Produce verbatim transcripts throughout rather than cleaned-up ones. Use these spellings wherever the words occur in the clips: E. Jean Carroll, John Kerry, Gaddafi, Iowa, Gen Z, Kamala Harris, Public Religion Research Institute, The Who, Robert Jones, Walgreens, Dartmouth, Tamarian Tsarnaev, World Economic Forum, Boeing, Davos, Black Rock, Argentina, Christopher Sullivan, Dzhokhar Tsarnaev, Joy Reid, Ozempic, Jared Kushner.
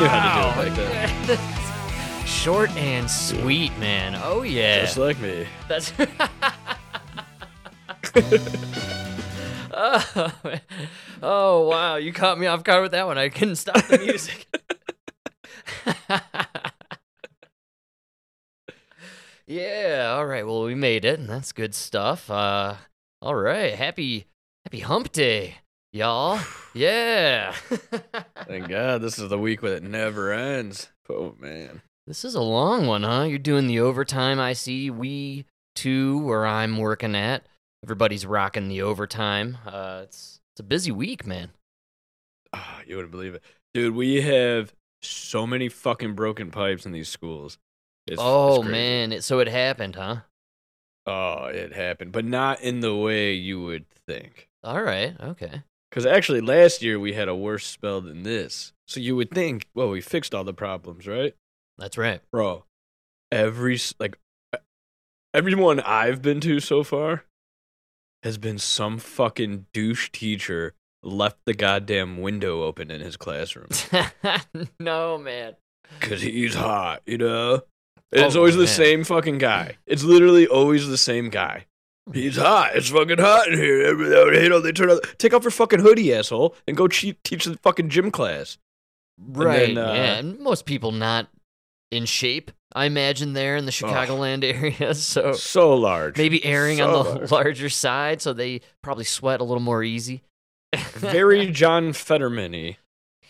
knew wow. how to do it like that. Short and sweet, man. Oh, yeah. Just like me. That's... oh, oh, wow. You caught me off guard with that one. I couldn't stop the music. Yeah, all right. Well, we made it, and that's good stuff. Uh, all right. Happy happy hump day, y'all. Yeah. Thank God this is the week where it never ends. Oh, man. This is a long one, huh? You're doing the overtime, I see. We, too, where I'm working at. Everybody's rocking the overtime. Uh, it's it's a busy week, man. Oh, you wouldn't believe it. Dude, we have so many fucking broken pipes in these schools. It's, oh, it's man. It, so it happened, huh? Oh, it happened. But not in the way you would think. All right. Okay. Because actually last year we had a worse spell than this. So you would think, well, we fixed all the problems, right? That's right. Bro, every, like, everyone I've been to so far has been some fucking douche teacher left the goddamn window open in his classroom. No, man. Because he's hot, you know? And it's oh, always man. the same fucking guy. It's literally always the same guy. He's hot. It's fucking hot in here. You know, they turn out, take off your fucking hoodie, asshole, and go che- teach the fucking gym class. Right. And then, uh, yeah. And most people not in shape, I imagine, there in the Chicagoland oh, area. So so large. Maybe erring so on the large. larger side, so they probably sweat a little more easy. Very John Fetterman-y.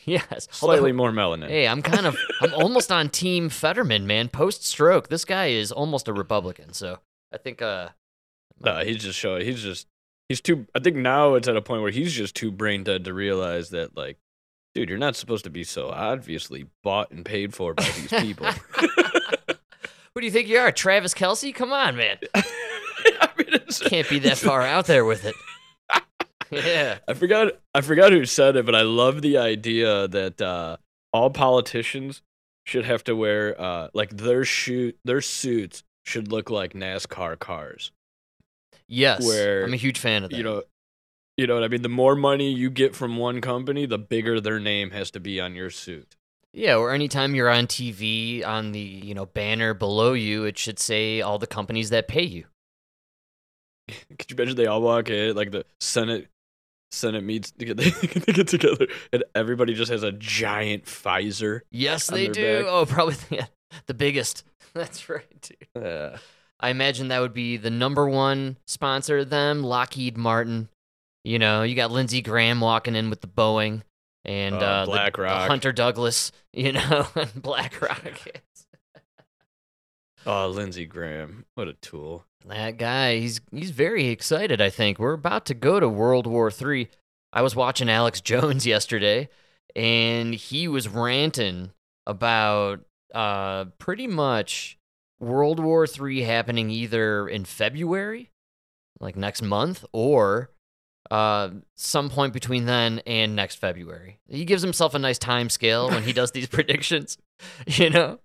Yes. Slightly Although, more melanin. Hey, I'm kind of, I'm almost on Team Fetterman, man. Post-stroke, this guy is almost a Republican, so I think... Uh, no, he's just showing, he's just, he's too, I think now it's at a point where he's just too brain dead to realize that, like, dude, you're not supposed to be so obviously bought and paid for by these people. Who do you think you are, Travis Kelce? Come on, man. I mean, it's, can't be that far out there with it. Yeah, I forgot. I forgot who said it, but I love the idea that uh, all politicians should have to wear uh, like their shoe, their suits should look like NASCAR cars. Yes, where, I'm a huge fan of that. You know, you know what I mean. The more money you get from one company, the bigger their name has to be on your suit. Yeah, or anytime you're on T V, on the you know banner below you, it should say all the companies that pay you. Could you imagine they all walk in like the Senate? Senate meets to get, they get together, and everybody just has a giant Pfizer. Yes, they do. Back. Oh, probably the, the biggest. That's right, dude. Uh, I imagine that would be the number one sponsor of them, Lockheed Martin. You know, you got Lindsey Graham walking in with the Boeing and uh, uh, Black the, Rock. The Hunter Douglas, you know, and Black Rock. Oh, Lindsey Graham. What a tool. That guy, he's he's very excited, I think. We're about to go to World War Three. I was watching Alex Jones yesterday, and he was ranting about uh, pretty much World War Three happening either in February, like next month, or uh, some point between then and next February. He gives himself a nice time scale when he does these predictions, you know?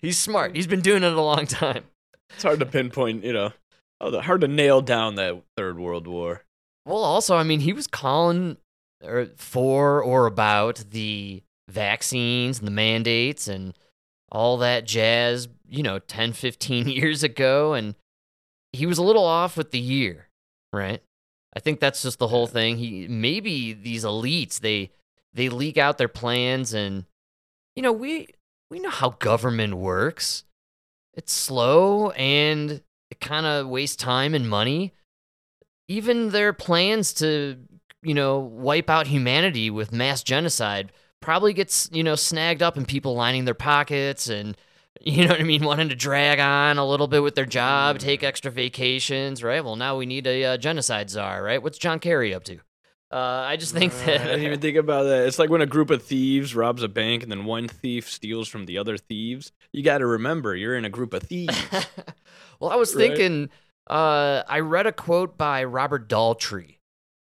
He's smart. He's been doing it a long time. It's hard to pinpoint, you know, hard to nail down that Third World War. Well, also, I mean, he was calling for or about the vaccines and the mandates and all that jazz, you know, ten, fifteen years ago. And he was a little off with the year, right? I think that's just the whole thing. He maybe these elites, they they leak out their plans and, you know, we we know how government works. It's slow, and it kind of wastes time and money. Even their plans to, you know, wipe out humanity with mass genocide probably gets, you know, snagged up in people lining their pockets and, you know what I mean, wanting to drag on a little bit with their job, take extra vacations, right? Well, now we need a uh, genocide czar, right? What's John Kerry up to? Uh, I just think that... I didn't even think about that. It's like when a group of thieves robs a bank and then one thief steals from the other thieves. You got to remember, you're in a group of thieves. Well, I was right? thinking... Uh, I read a quote by Roger Daltrey.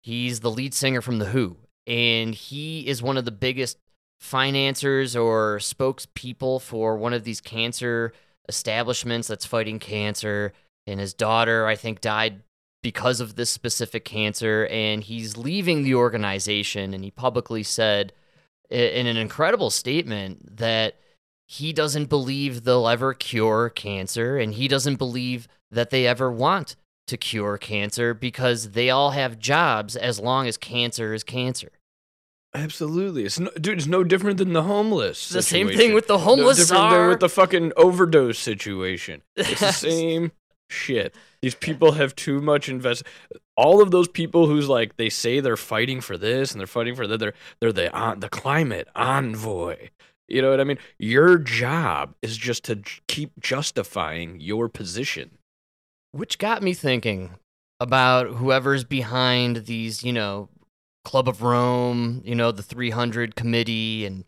He's the lead singer from The Who. And he is one of the biggest financiers or spokespeople for one of these cancer establishments that's fighting cancer. And his daughter, I think, died... because of this specific cancer, and he's leaving the organization, and he publicly said in an incredible statement that he doesn't believe they'll ever cure cancer, and he doesn't believe that they ever want to cure cancer because they all have jobs as long as cancer is cancer. Absolutely. It's no, dude, it's no different than the homeless situation. The same thing with the homeless. No different than with the fucking overdose situation. It's the same shit. These people have too much invest. All of those people who's like, they say they're fighting for this and they're fighting for that. They're, they're the, uh, the climate envoy. You know what I mean? Your job is just to j- keep justifying your position. Which got me thinking about whoever's behind these, you know, Club of Rome, you know, the three hundred Committee and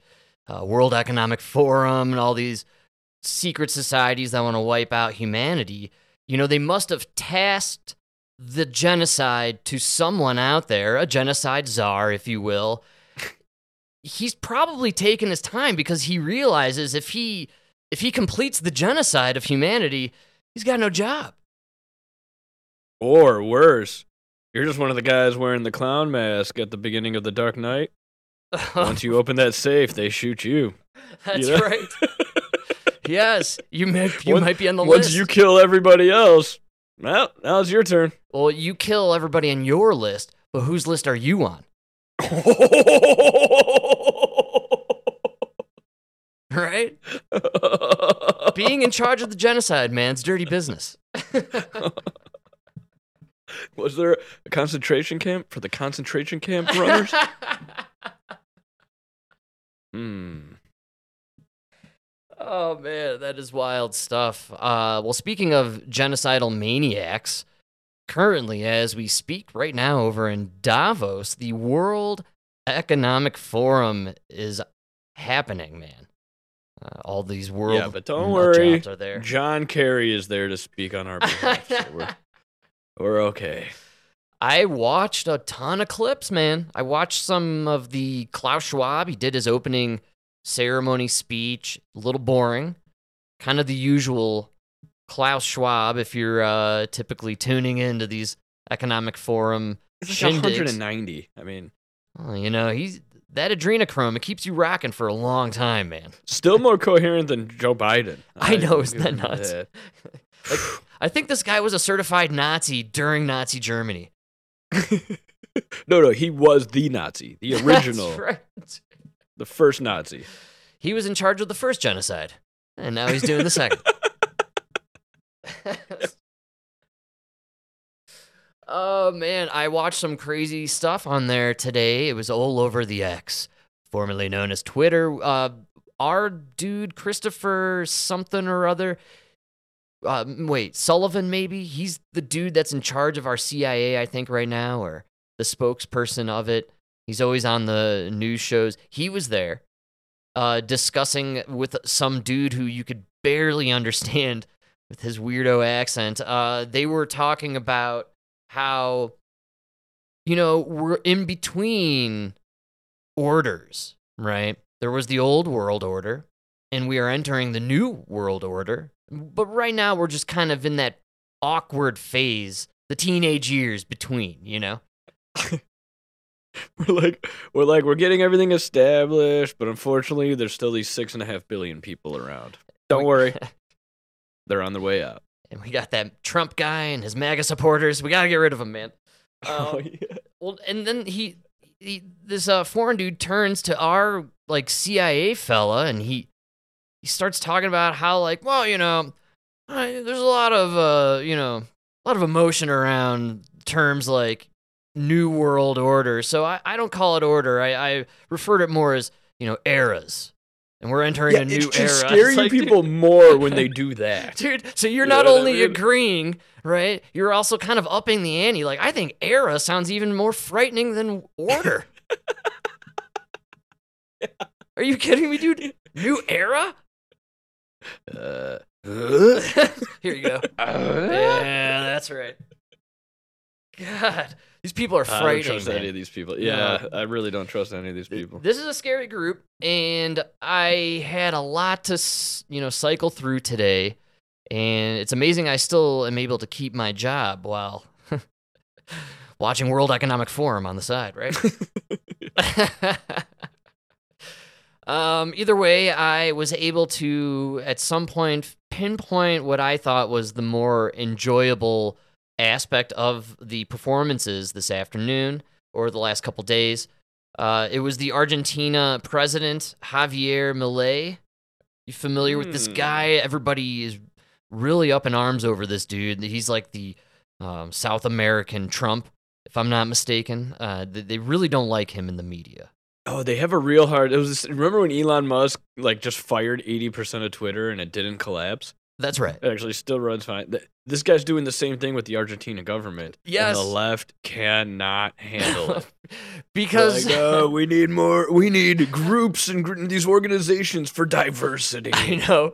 uh, World Economic Forum and all these secret societies that want to wipe out humanity. You know, they must have tasked the genocide to someone out there, a genocide czar, if you will. He's probably taken his time because he realizes if he if he completes the genocide of humanity, he's got no job. Or worse, you're just one of the guys wearing the clown mask at the beginning of The Dark Knight. Once you open that safe, they shoot you. That's you know? Right. Yes, you may, you once, might be on the once list. Once you kill everybody else, well, now it's your turn. Well, you kill everybody on your list, but whose list are you on? Right? Being in charge of the genocide, man, it's dirty business. Was there a concentration camp for the concentration camp runners? Hmm. Oh, man, that is wild stuff. Uh, well, speaking of genocidal maniacs, currently, as we speak right now over in Davos, the World Economic Forum is happening, man. Uh, all these world yeah, but don't worry, jobs are there. John Kerry is there to speak on our behalf. So we're, we're okay. I watched a ton of clips, man. I watched some of the Klaus Schwab. He did his opening ceremony speech. A little boring. Kind of the usual Klaus Schwab, if you're uh, typically tuning into these economic forum shindigs. one hundred ninety. I mean, well, you know, he's that adrenochrome. It keeps you rocking for a long time, man. Still more coherent than Joe Biden. I, I know, isn't that nuts? That. Like, I think this guy was a certified Nazi during Nazi Germany. no, no, he was the Nazi, the original. That's right. The first Nazi. He was in charge of the first genocide, and now he's doing the second. Oh man, I watched some crazy stuff on there today. It was all over the X, formerly known as Twitter. Uh, our dude Christopher something or other. Uh, wait, Sullivan maybe? He's the dude that's in charge of our C I A, I think, right now, or the spokesperson of it. He's always on the news shows. He was there uh, discussing with some dude who you could barely understand. With his weirdo accent, uh, they were talking about how, you know, we're in between orders, right? There was the old world order, and we are entering the new world order. But right now, we're just kind of in that awkward phase, the teenage years between, you know? We're like, we're like, we're getting everything established, but unfortunately, there's still these six and a half billion people around. Don't worry. They're on their way out. And we got that Trump guy and his MAGA supporters. We got to get rid of him, man. Uh, oh, yeah. Well, and then he, he this uh, foreign dude turns to our, like, C I A fella, and he he starts talking about how, like, well, you know, uh, there's a lot of, uh, you know, a lot of emotion around terms like New World Order. So I, I don't call it order. I, I refer to it more as, you know, eras. And we're entering yeah, a new era. It's just era. scaring like, people dude. more when they do that. Dude, so you're you not only I mean? agreeing, right? You're also kind of upping the ante. Like, I think era sounds even more frightening than order. Yeah. Are you kidding me, dude? New era? Uh, Here you go. Uh, yeah, that's right. God. These people are frightening. I don't trust man. any of these people. Yeah, no. I really don't trust any of these people. This is a scary group, and I had a lot to, you know, cycle through today. And it's amazing I still am able to keep my job while watching World Economic Forum on the side, right? Um, either way, I was able to, at some point, pinpoint what I thought was the more enjoyable aspect of the performances this afternoon, or the last couple days. Uh, it was the Argentina president, Javier Milei. You familiar with this guy? Everybody is really up in arms over this dude. He's like the um, South American Trump, if I'm not mistaken. Uh, they really don't like him in the media. Oh, they have a real hard... It was, remember when Elon Musk like just fired eighty percent of Twitter and it didn't collapse? That's right. It actually still runs fine. This guy's doing the same thing with the Argentina government. Yes. And the left cannot handle it. Because... Like, oh, we need more... We need groups and gr- these organizations for diversity. I know.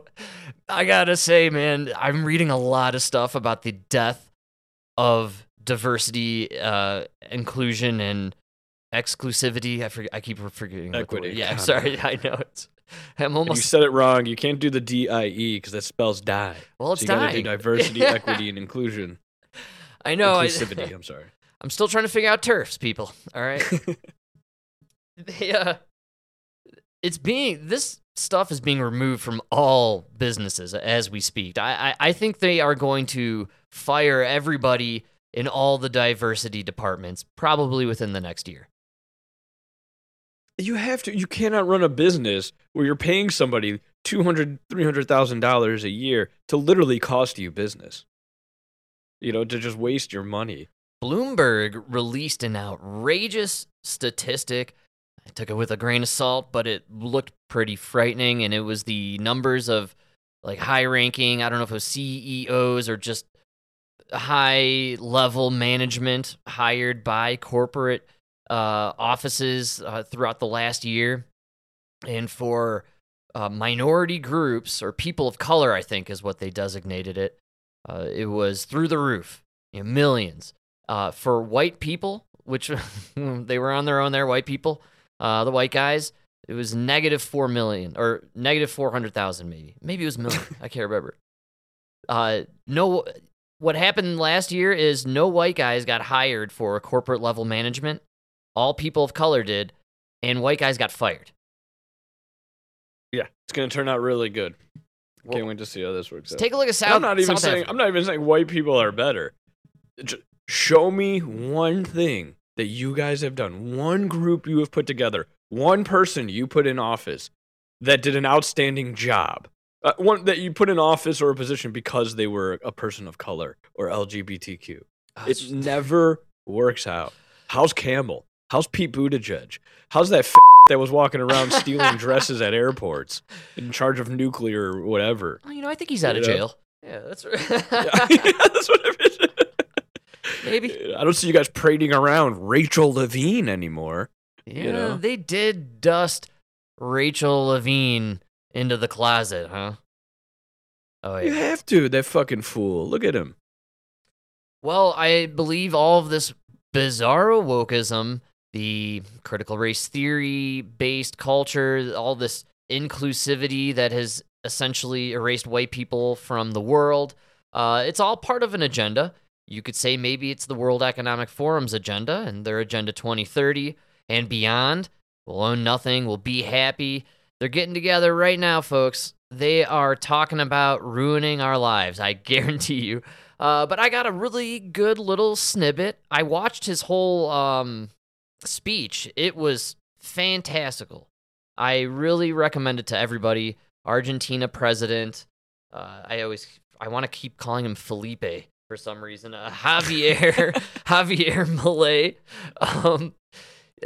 I gotta say, man, I'm reading a lot of stuff about the death of diversity, uh, inclusion, and... exclusivity. I forget. I keep forgetting. Equity. Yeah, God. Sorry. I know it's. I'm almost. And you said it wrong. You can't do the D I E because that spells die. Well, it's so you gotta do diversity, equity, and inclusion. I know. Inclusivity. I, I'm sorry. I'm still trying to figure out TERFs, people. All right. they, uh, it's being this stuff is being removed from all businesses as we speak. I, I I think they are going to fire everybody in all the diversity departments, probably within the next year. You have to. You cannot run a business where you're paying somebody two hundred thousand dollars, three hundred thousand dollars a year to literally cost you business. You know, to just waste your money. Bloomberg released an outrageous statistic. I took it with a grain of salt, but it looked pretty frightening, and it was the numbers of like high-ranking, I don't know if it was C E Os or just high-level management hired by corporate uh, offices uh, throughout the last year. And for uh, minority groups, or people of color, I think is what they designated it, uh, it was through the roof, you know, millions. Uh, for white people, which they were on their own there, white people, uh, the white guys, it was negative four million, or negative four hundred thousand maybe. Maybe it was million. I can't remember. Uh, no... What happened last year is no white guys got hired for corporate level management. All people of color did, and white guys got fired. Yeah, it's going to turn out really good. Well, can't wait to see how this works out. Take a look at South. I'm not even South saying Africa. I'm not even saying white people are better. Just show me one thing that you guys have done, one group you have put together, one person you put in office that did an outstanding job. Uh, one that you put in office or a position because they were a person of color or L G B T Q. Oh, it just... never works out. How's Campbell? How's Pete Buttigieg? How's that f- that was walking around stealing dresses at airports in charge of nuclear or whatever? Well, you know, I think he's out you of know? jail. Yeah, that's right. yeah, yeah, that's what I mean. Maybe. I don't see you guys parading around Rachel Levine anymore. Yeah, you know? They did dust Rachel Levine into the closet, huh? Oh, yeah. You have to, that fucking fool. Look at him. Well, I believe all of this bizarro wokeism, the critical race theory-based culture, all this inclusivity that has essentially erased white people from the world, uh, it's all part of an agenda. You could say maybe it's the World Economic Forum's agenda and their Agenda twenty thirty and beyond. We'll own nothing, we'll be happy. They're getting together right now, folks. They are talking about ruining our lives, I guarantee you. Uh, but I got a really good little snippet. I watched his whole um, speech. It was fantastical. I really recommend it to everybody. Argentina president. Uh, I always, I want to keep calling him Felipe for some reason. Uh, Javier, Javier Milei. Um,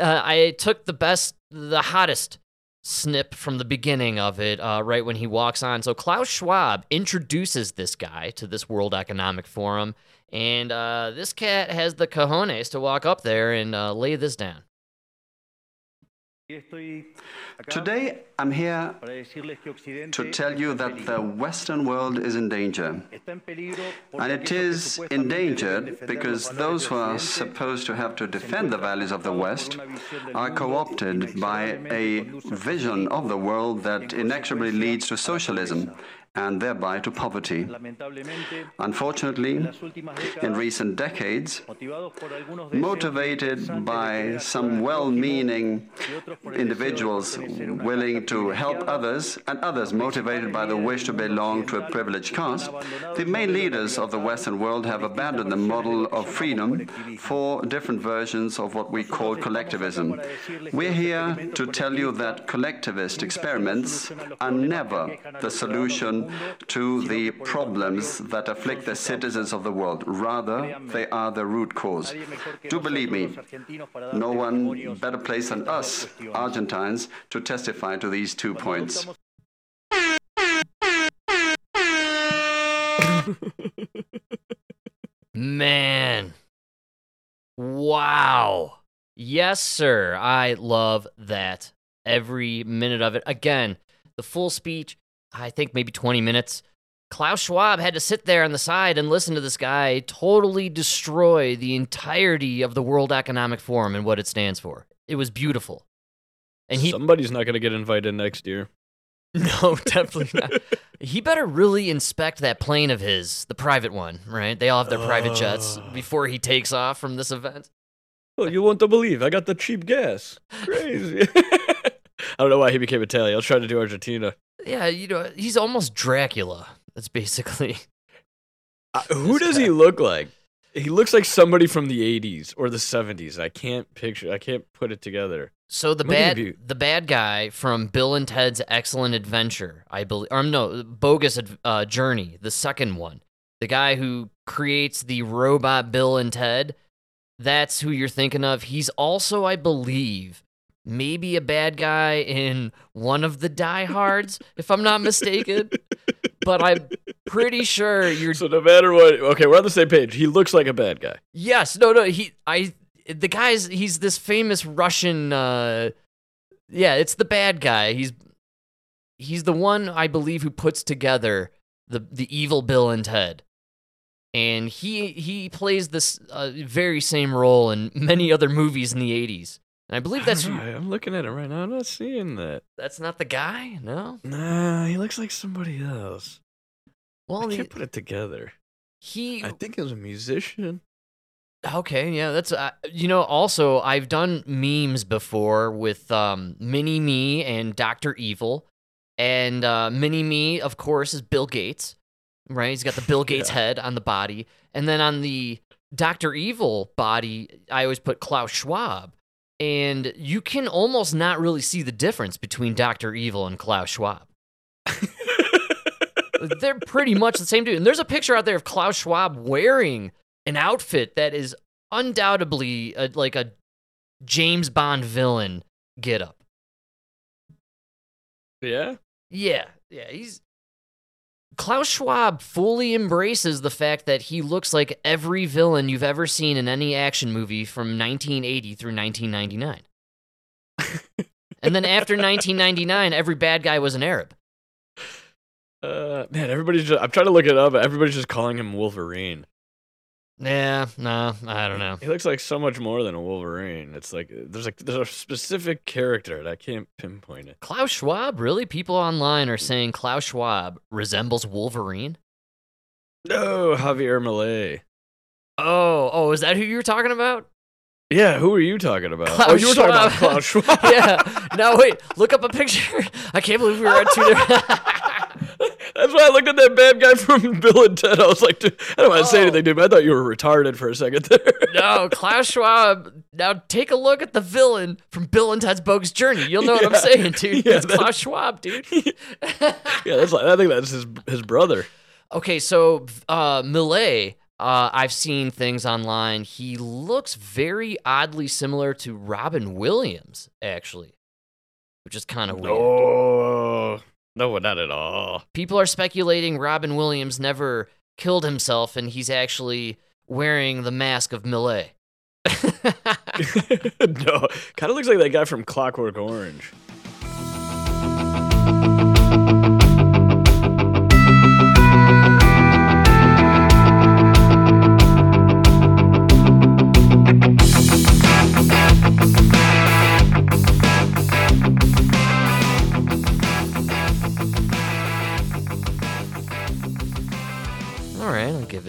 uh, I took the best, the hottest snip from the beginning of it, uh, right when he walks on. So Klaus Schwab introduces this guy to this World Economic Forum, and uh, this cat has the cojones to walk up there and uh, lay this down. Today, I'm here to tell you that the Western world is in danger. And it is endangered because those who are supposed to have to defend the values of the West are co-opted by a vision of the world that inexorably leads to socialism and thereby to poverty. Unfortunately, in recent decades, motivated by some well-meaning individuals willing to help others, and others motivated by the wish to belong to a privileged caste, the main leaders of the Western world have abandoned the model of freedom for different versions of what we call collectivism. We're here to tell you that collectivist experiments are never the solution to the problems that afflict the citizens of the world. Rather, they are the root cause. Do believe me, no one better placed than us, Argentines, to testify to these two points. Man. Wow. Yes, sir. I love that. Every minute of it. Again, the full speech, I think maybe twenty minutes. Klaus Schwab had to sit there on the side and listen to this guy totally destroy the entirety of the World Economic Forum and what it stands for. It was beautiful. And he, somebody's not going to get invited next year. No, definitely not. He better really inspect that plane of his, the private one, right? They all have their uh... private jets before he takes off from this event. Well, you won't believe, I got the cheap gas. Crazy. I don't know why he became Italian. I was trying to do Argentina. Yeah, you know, he's almost Dracula. That's basically... Uh, who does guy. he look like? He looks like somebody from the eighties or the seventies. I can't picture. I can't put it together. So the bad be- the bad guy from Bill and Ted's Excellent Adventure, I believe... Or no, Bogus uh, Journey, the second one. The guy who creates the robot Bill and Ted, that's who you're thinking of. He's also, I believe... maybe a bad guy in one of the Die Hards, if I'm not mistaken. But I'm pretty sure you're... So no matter what... Okay, we're on the same page. He looks like a bad guy. Yes. No, no. He, I, the guy's... He's this famous Russian... Uh, yeah, it's the bad guy. He's he's the one, I believe, who puts together the, the evil Bill and Ted. And he, he plays this uh, very same role in many other movies in the eighties. And I believe that's... I don't know, I'm looking at it right now. I'm not seeing that. That's not the guy? No? Nah, he looks like somebody else. Well, I he, can't put it together. He... I think he was a musician. Okay, yeah, that's... Uh, you know, also, I've done memes before with um, Mini-Me and Doctor Evil. And uh, Mini-Me, of course, is Bill Gates, right? He's got the Bill Gates yeah. head on the body. And then on the Doctor Evil body, I always put Klaus Schwab. And you can almost not really see the difference between Doctor Evil and Klaus Schwab. They're pretty much the same dude. And there's a picture out there of Klaus Schwab wearing an outfit that is undoubtedly a, like a James Bond villain getup. Yeah? Yeah. Yeah. He's Klaus Schwab fully embraces the fact that he looks like every villain you've ever seen in any action movie from nineteen eighty through nineteen ninety-nine. And then after nineteen ninety-nine, every bad guy was an Arab. Uh, man, everybody's just... I'm trying to look it up. Everybody's just calling him Wolverine. Yeah, no, I don't know. He looks like so much more than a Wolverine. It's like there's like there's a specific character, and I can't pinpoint it. Klaus Schwab, really? People online are saying Klaus Schwab resembles Wolverine? No, Javier Milei. Oh, oh, is that who you were talking about? Yeah, who are you talking about? Klaus oh, you were Schwab. talking about Klaus Schwab. Yeah. No, wait. Look up a picture. I can't believe we were at two different. That's why I looked at that bad guy from Bill and Ted. I was like, dude, I don't want to oh. say anything, dude, but I thought you were retarded for a second there. No, Klaus Schwab. Now take a look at the villain from Bill and Ted's Bogus Journey. You'll know yeah. what I'm saying, dude. Yeah, it's that, Klaus Schwab, dude. Yeah, yeah, that's like, I think that's his his brother. Okay, so uh, Milei, uh, I've seen things online. He looks very oddly similar to Robin Williams, actually, which is kind of weird. Oh. No, not at all. People are speculating Robin Williams never killed himself, and he's actually wearing the mask of Milei. No, kind of looks like that guy from Clockwork Orange.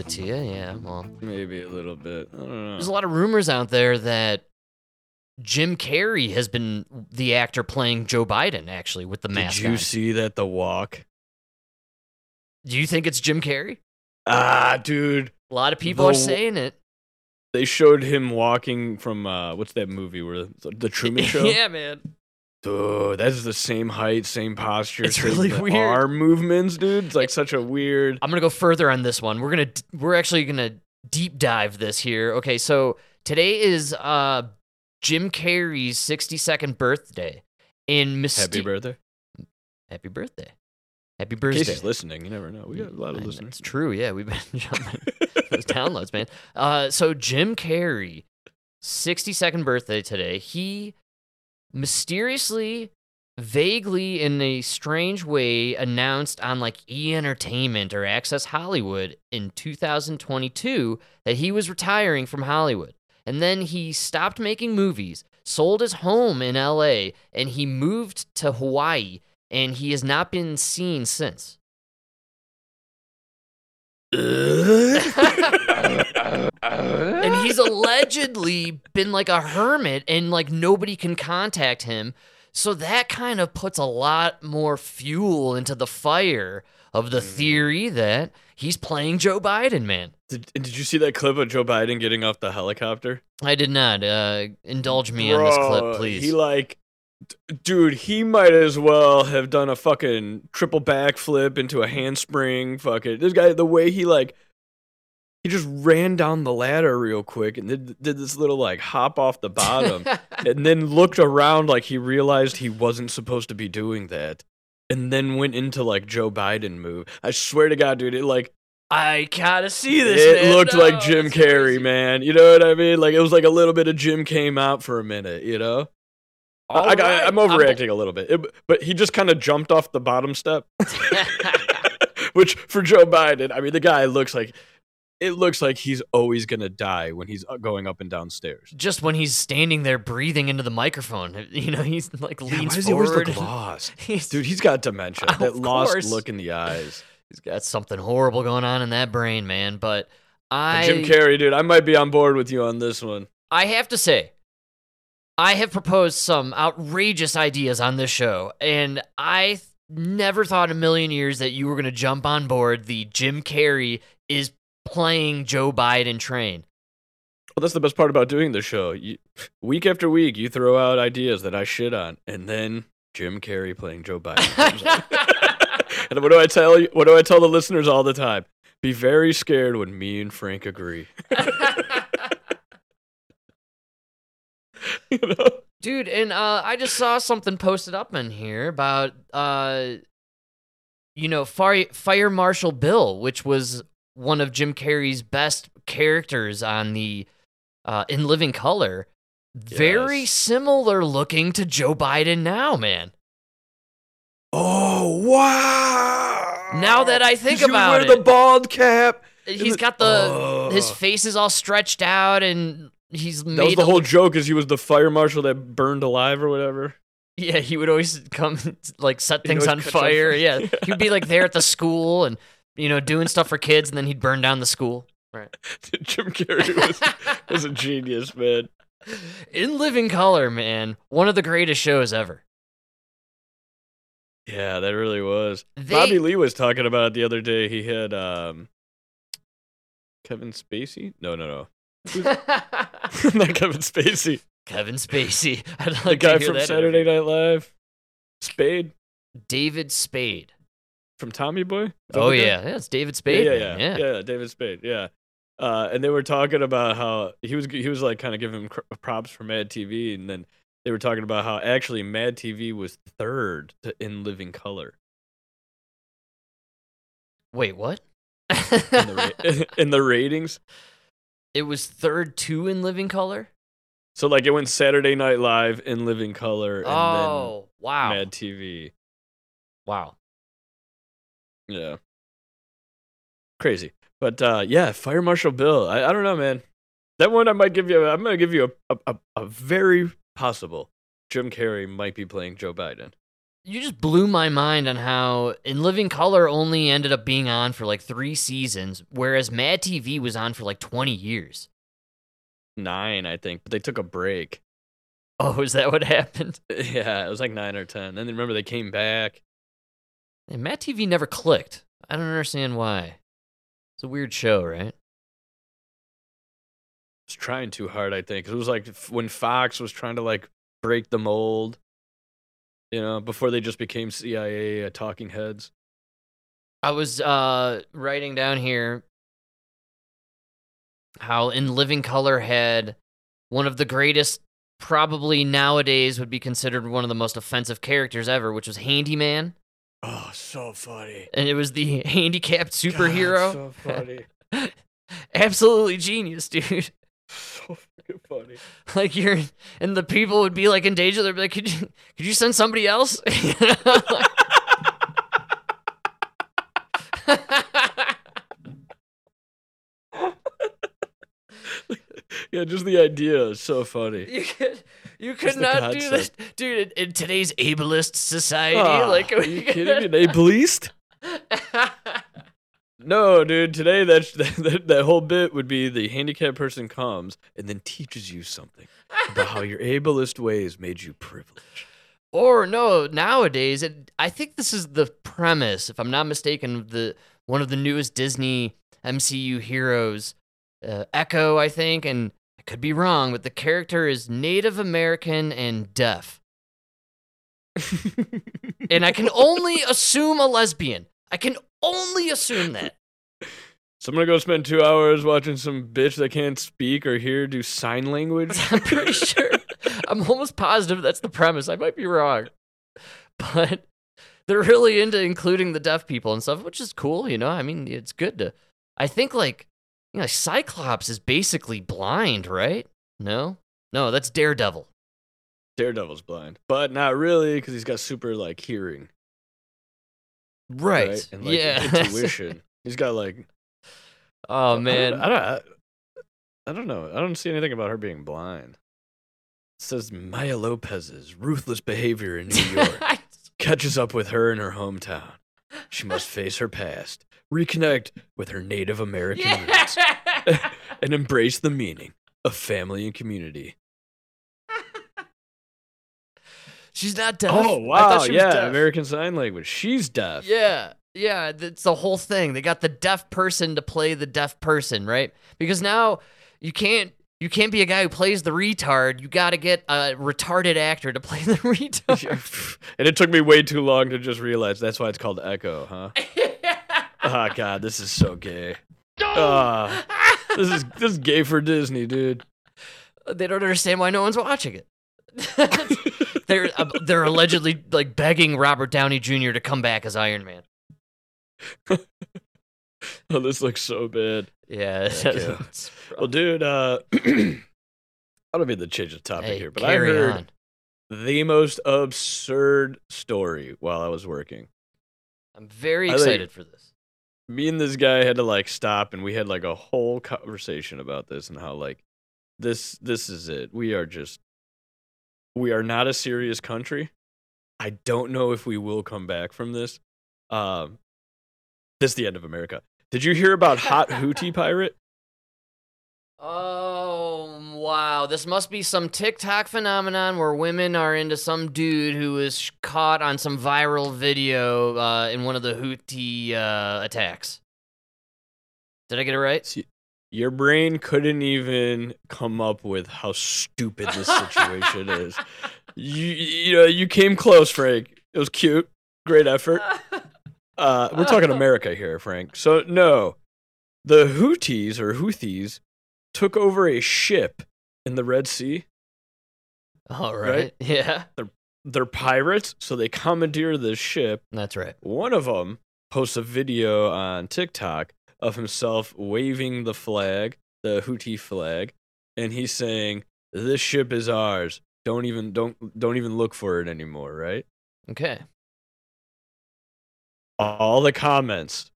it to you. Yeah, well. Maybe a little bit. I don't know. There's a lot of rumors out there that Jim Carrey has been the actor playing Joe Biden, actually, with the mask. Did you see that, the walk? Do you think it's Jim Carrey? Ah, dude. A lot of people the, are saying it. They showed him walking from, uh, what's that movie? Where The Truman Show? Yeah, man. Dude, that's the same height, same posture. It's really weird. Arm movements, dude. It's like such a weird... I'm going to go further on this one. We're gonna, we're actually going to deep dive this here. Okay, so today is uh, Jim Carrey's sixty-second birthday. In Myst- Happy birthday. Happy birthday. Happy birthday. In case he's listening, you never know. We got a lot of listeners. It's true, yeah. We've been jumping those downloads, man. Uh, so Jim Carrey, sixty-second birthday today. He mysteriously, vaguely, in a strange way, announced on like E! Entertainment or Access Hollywood in two thousand twenty-two that he was retiring from Hollywood. And then he stopped making movies, sold his home in L A, and he moved to Hawaii. And he has not been seen since. And he's allegedly been like a hermit, and like nobody can contact him. So that kind of puts a lot more fuel into the fire of the theory that he's playing Joe Biden, man. Did, did you see that clip of Joe Biden getting off the helicopter? I did not. Uh, indulge me Bro, on this clip, please. He like... Dude, he might as well have done a fucking triple backflip into a handspring. Fuck it. This guy, the way he like, he just ran down the ladder real quick and did, did this little like hop off the bottom and then looked around like he realized he wasn't supposed to be doing that and then went into like Joe Biden move. I swear to God, dude, it like. I gotta see this. It man. looked no, like Jim Carrey, man. You know what I mean? Like it was like a little bit of Jim came out for a minute, you know? I, right. I, I'm overreacting I'm... a little bit, it, but he just kind of jumped off the bottom step, which for Joe Biden, I mean, the guy looks like, it looks like he's always going to die when he's going up and down stairs. Just when he's standing there breathing into the microphone, you know, he's like yeah, leans why does forward. He always look lost? He's... Dude, he's got dementia, oh, that lost course. Look in the eyes. He's got something horrible going on in that brain, man, but I... And Jim Carrey, dude, I might be on board with you on this one. I have to say. I have proposed some outrageous ideas on this show, and I th- never thought in a million years that you were going to jump on board the Jim Carrey is playing Joe Biden train. Well, that's the best part about doing this show. You, week after week, you throw out ideas that I shit on, and then Jim Carrey playing Joe Biden. And what do I tell you? What do I tell the listeners all the time? Be very scared when me and Frank agree. You know? Dude, and uh, I just saw something posted up in here about, uh, you know, Fire, Fire Marshal Bill, which was one of Jim Carrey's best characters on the uh, In Living Color. Yes. Very similar looking to Joe Biden now, man. Oh, wow. Now that I think Did about it. You wear the bald cap. He's got the, oh. his face is all stretched out and... He's made that was the whole joke is he was the fire marshal that burned alive or whatever. Yeah, he would always come like set things on fire. Yeah. yeah, he'd be like there at the school and you know doing stuff for kids, and then he'd burn down the school. Right. Jim Carrey was was a genius, man. In Living Color, man, one of the greatest shows ever. Yeah, that really was. They... Bobby Lee was talking about it the other day. He had um, Kevin Spacey. No, no, no. Not Kevin Spacey. Kevin Spacey. I'd like the guy to hear from that Saturday interview. Night Live. Spade. David Spade. From Tommy Boy? Oh yeah. yeah, it's David Spade. Yeah, yeah, yeah. yeah. yeah David Spade. Yeah, uh, and they were talking about how he was he was like kind of giving him props for Mad T V, and then they were talking about how actually Mad T V was third to In Living Color. Wait, what? in, the ra- in the ratings. It was third to In Living Color? So, like, it went Saturday Night Live, In Living Color, and oh, then wow. Mad T V. Wow. Yeah. Crazy. But, uh, yeah, Fire Marshal Bill. I, I don't know, man. That one I might give you, I'm going to give you a, a, a very possible Jim Carrey might be playing Joe Biden. you just blew my mind on how In Living Color only ended up being on for like three seasons, whereas Mad T V was on for like twenty years. Nine, I think, but they took a break. Oh, is that what happened? Yeah, it was like nine or ten. Then remember they came back. And Mad T V never clicked. I don't understand why. It's a weird show, right? It's trying too hard, I think. It was like when Fox was trying to like break the mold, you know, before they just became C I A uh, talking heads. I was uh, writing down here how In Living Color had one of the greatest, probably nowadays would be considered one of the most offensive characters ever, which was Handyman. Oh, so funny. And it was the handicapped superhero. God, so funny. Absolutely genius, dude. So fucking funny. Like, you're, and the people would be like in danger. They'd be like, could you, could you send somebody else? Yeah, just the idea is so funny. You could, you could not do this, dude. In, in today's ableist society, oh, like, are you kidding me? An ableist? No, dude. Today, that, that that whole bit would be the handicapped person comes and then teaches you something about how your ableist ways made you privileged. Or no, nowadays, it, I think this is the premise, if I'm not mistaken, the one of the newest Disney M C U heroes. Uh, Echo, I think, and I could be wrong, but the character is Native American and deaf. And I can only assume a lesbian. I can only assume that. So I'm going to go spend two hours watching some bitch that can't speak or hear do sign language. I'm pretty sure. I'm almost positive that's the premise. I might be wrong. But they're really into including the deaf people and stuff, which is cool, you know? I mean, it's good to... I think, like... You know, Cyclops is basically blind, right? No? No, that's Daredevil. Daredevil's blind. But not really, because he's got super, like, hearing. Right. right? And, like, yeah. Intuition. He's got, like... Oh, man. I don't, I, don't, I don't know. I don't see anything about her being blind. It says Maya Lopez's ruthless behavior in New York catches up with her in her hometown. She must face her past. Reconnect with her Native American roots, yeah! And embrace the meaning of family and community. She's not deaf. Oh, wow. I thought she yeah, was deaf. American Sign Language. She's deaf. Yeah. Yeah. That's the whole thing. They got the deaf person to play the deaf person, right? Because now you can't you can't be a guy who plays the retard. You got to get a retarded actor to play the retard. And it took me way too long to just realize that's why it's called Echo, huh? Oh, God, this is so gay. Oh, this is this is gay for Disney, dude. They don't understand why no one's watching it. they're uh, they're allegedly like begging Robert Downey Junior to come back as Iron Man. Oh, this looks so bad. Yeah. Well, dude, uh, I don't mean to change the topic hey, here, but I heard on. the most absurd story while I was working. I'm very excited think- for this. Me and this guy had to, like, stop, and we had, like, a whole conversation about this and how, like, this this is it. We are just, we are not a serious country. I don't know if we will come back from this. Um, this is the end of America. Did you hear about Hot Houthi Pirate? Oh, wow. This must be some TikTok phenomenon where women are into some dude who was caught on some viral video uh, in one of the Houthi uh, attacks. Did I get it right? See, your brain couldn't even come up with how stupid this situation is. You, you know, you came close, Frank. It was cute. Great effort. Uh, we're talking America here, Frank. So, no. The Houthis, or Houthis, took over a ship in the Red Sea. All right. right? Yeah. They're, they're pirates, so they commandeer this ship. That's right. One of them posts a video on TikTok of himself waving the flag, the Houthi flag, and he's saying, "This ship is ours. Don't even don't don't even look for it anymore," right? Okay. All the comments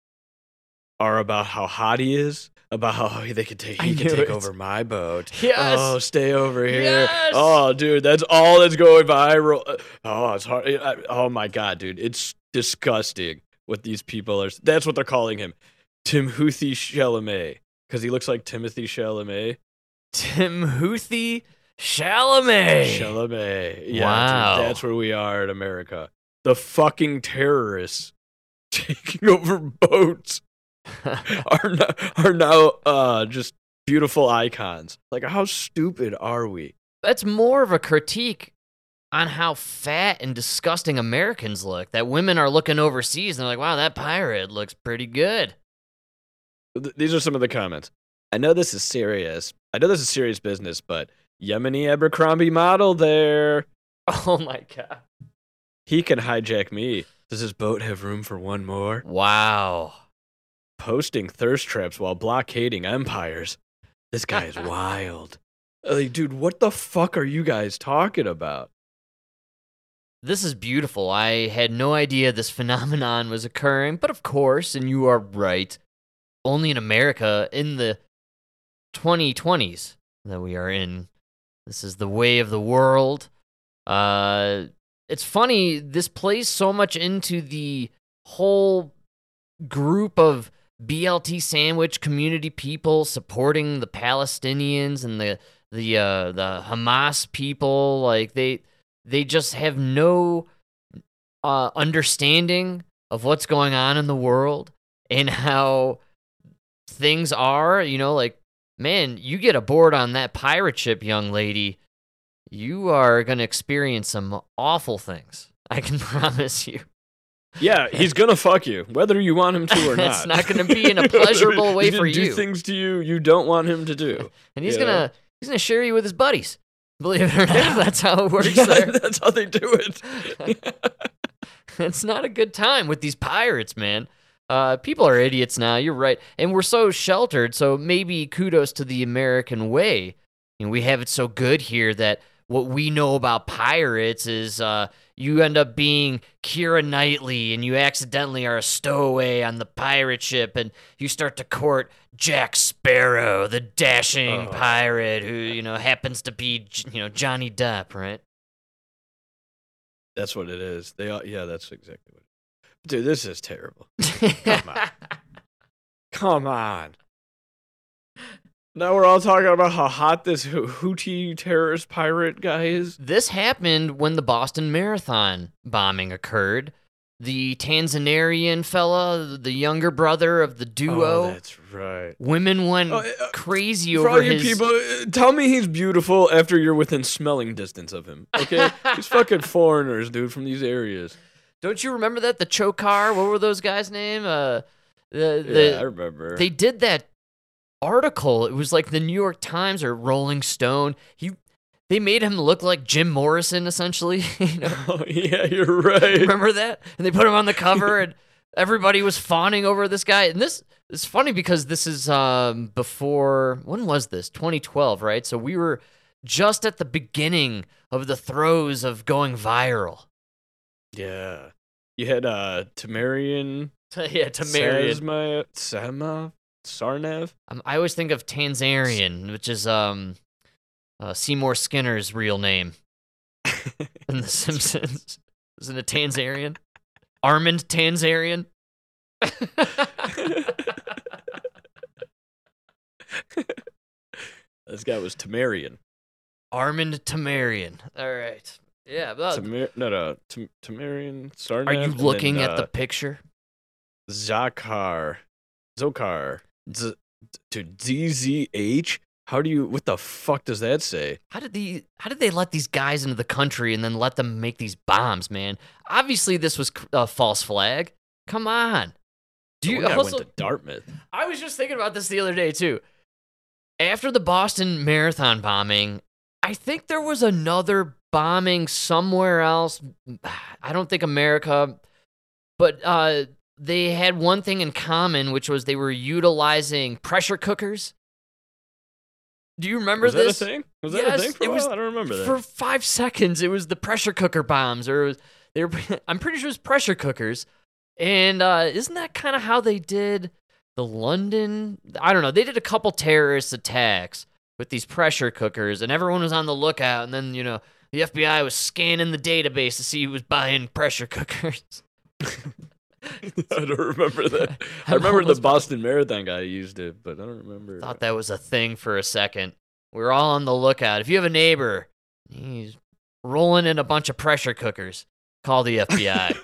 are about how hot he is, about how they could take, he could take it. over my boat. Yes. Oh, stay over here. Yes. Oh, dude, that's all that's going viral. Oh, it's hard. I, oh my God, dude, it's disgusting what these people are. That's what they're calling him, Timothy Chalamet, because he looks like Timothy Chalamet. Timothy Chalamet. Chalamet. Yeah, wow. Dude, that's where we are in America. The fucking terrorists taking over boats are now, are now uh, just beautiful icons. Like, how stupid are we? That's more of a critique on how fat and disgusting Americans look, that women are looking overseas and they're like, wow, that pirate looks pretty good. Th- these are some of the comments. I know this is serious. I know this is serious business, but Yemeni Abercrombie model there. Oh, my God. He can hijack me. Does his boat have room for one more? Wow. Posting thirst traps while blockading empires. This guy is wild. Like, dude, what the fuck are you guys talking about? This is beautiful. I had no idea this phenomenon was occurring, but of course, and you are right, only in America in the twenty twenties that we are in. This is the way of the world. Uh... It's funny, this plays so much into the whole group of B L T sandwich community people supporting the Palestinians and the the uh, the Hamas people. Like they they just have no uh, understanding of what's going on in the world and how things are. You know, like, man, you get aboard on that pirate ship, young lady. You are going to experience some awful things. I can promise you. Yeah, he's going to fuck you, whether you want him to or not. It's not going to be in a pleasurable way for you. He's going to do things to you you don't want him to do. And he's going to he's going to share you with his buddies. Believe it or not, yeah. That's how it works yeah, there. That's how they do it. It's not a good time with these pirates, man. Uh, people are idiots now. You're right. And we're so sheltered, so maybe kudos to the American way. And we have it so good here that what we know about pirates is uh, you end up being Keira Knightley and you accidentally are a stowaway on the pirate ship and you start to court Jack Sparrow, the dashing oh. pirate who, you know, happens to be, you know, Johnny Depp, right? That's what it is. They all, yeah, that's exactly what it is. Dude, this is terrible. Come on. Come on. Now we're all talking about how hot this Houthi terrorist pirate guy is. This happened when the Boston Marathon bombing occurred. The Tanzanian fella, the younger brother of the duo. Oh, that's right. Women went oh, uh, crazy over all you his... people, tell me he's beautiful after you're within smelling distance of him, okay? These fucking foreigners, dude, from these areas. Don't you remember that? The Chokar, what were those guys' name? Uh, the, the, yeah, I remember. They did that article. It was like the New York Times or Rolling Stone. He, they made him look like Jim Morrison, essentially. You know? Oh yeah, you're right. Remember that? And they put him on the cover, and everybody was fawning over this guy. And this is funny because this is um, before. When was this? twenty twelve, right? So we were just at the beginning of the throes of going viral. Yeah, you had uh, Tamarian. yeah, Tamarian Tsarnaev. Tsarnaev? Um, I always think of Tanzarian, which is um, uh, Seymour Skinner's real name in The Simpsons. Isn't it Tanzarian? Armand Tanzarian? This guy was Tamarian. Armand Tamarian. All right. Yeah. Well, Tamir- no, no. Tam- Tamarian Tsarnaev. Are you looking then, at uh, the picture? Zakar. Zokar. Z- to D Z H? How do you, what the fuck does that say? How did the how did they let these guys into the country and then let them make these bombs, man? Obviously this was a false flag. Come on. Do you, I also, went to Dartmouth. I was just thinking about this the other day too. After the Boston Marathon bombing, I think there was another bombing somewhere else. I don't think America, but uh they had one thing in common, which was they were utilizing pressure cookers. Do you remember was this? Was that a thing? Was yes, that a thing for a while? I don't remember that. For five seconds, it was the pressure cooker bombs. or it was, they were, I'm pretty sure it was pressure cookers. And uh, isn't that kind of how they did the London, I don't know, they did a couple terrorist attacks with these pressure cookers, and everyone was on the lookout, and then, you know, the F B I was scanning the database to see who was buying pressure cookers. I don't remember that. I remember the Boston Marathon guy used it, but I don't remember. I thought that was a thing for a second. We were all on the lookout. If you have a neighbor, he's rolling in a bunch of pressure cookers, call the F B I.